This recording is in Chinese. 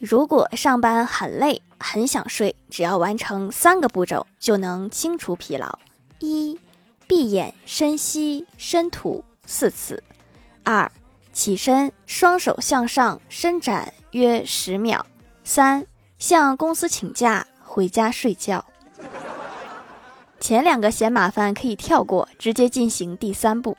如果上班很累，很想睡，只要完成3个步骤就能清除疲劳。1. 闭眼深吸深吐4次。 2. 起身双手向上伸展约10秒。 3. 向公司请假回家睡觉。前2个嫌麻烦可以跳过，直接进行第3步。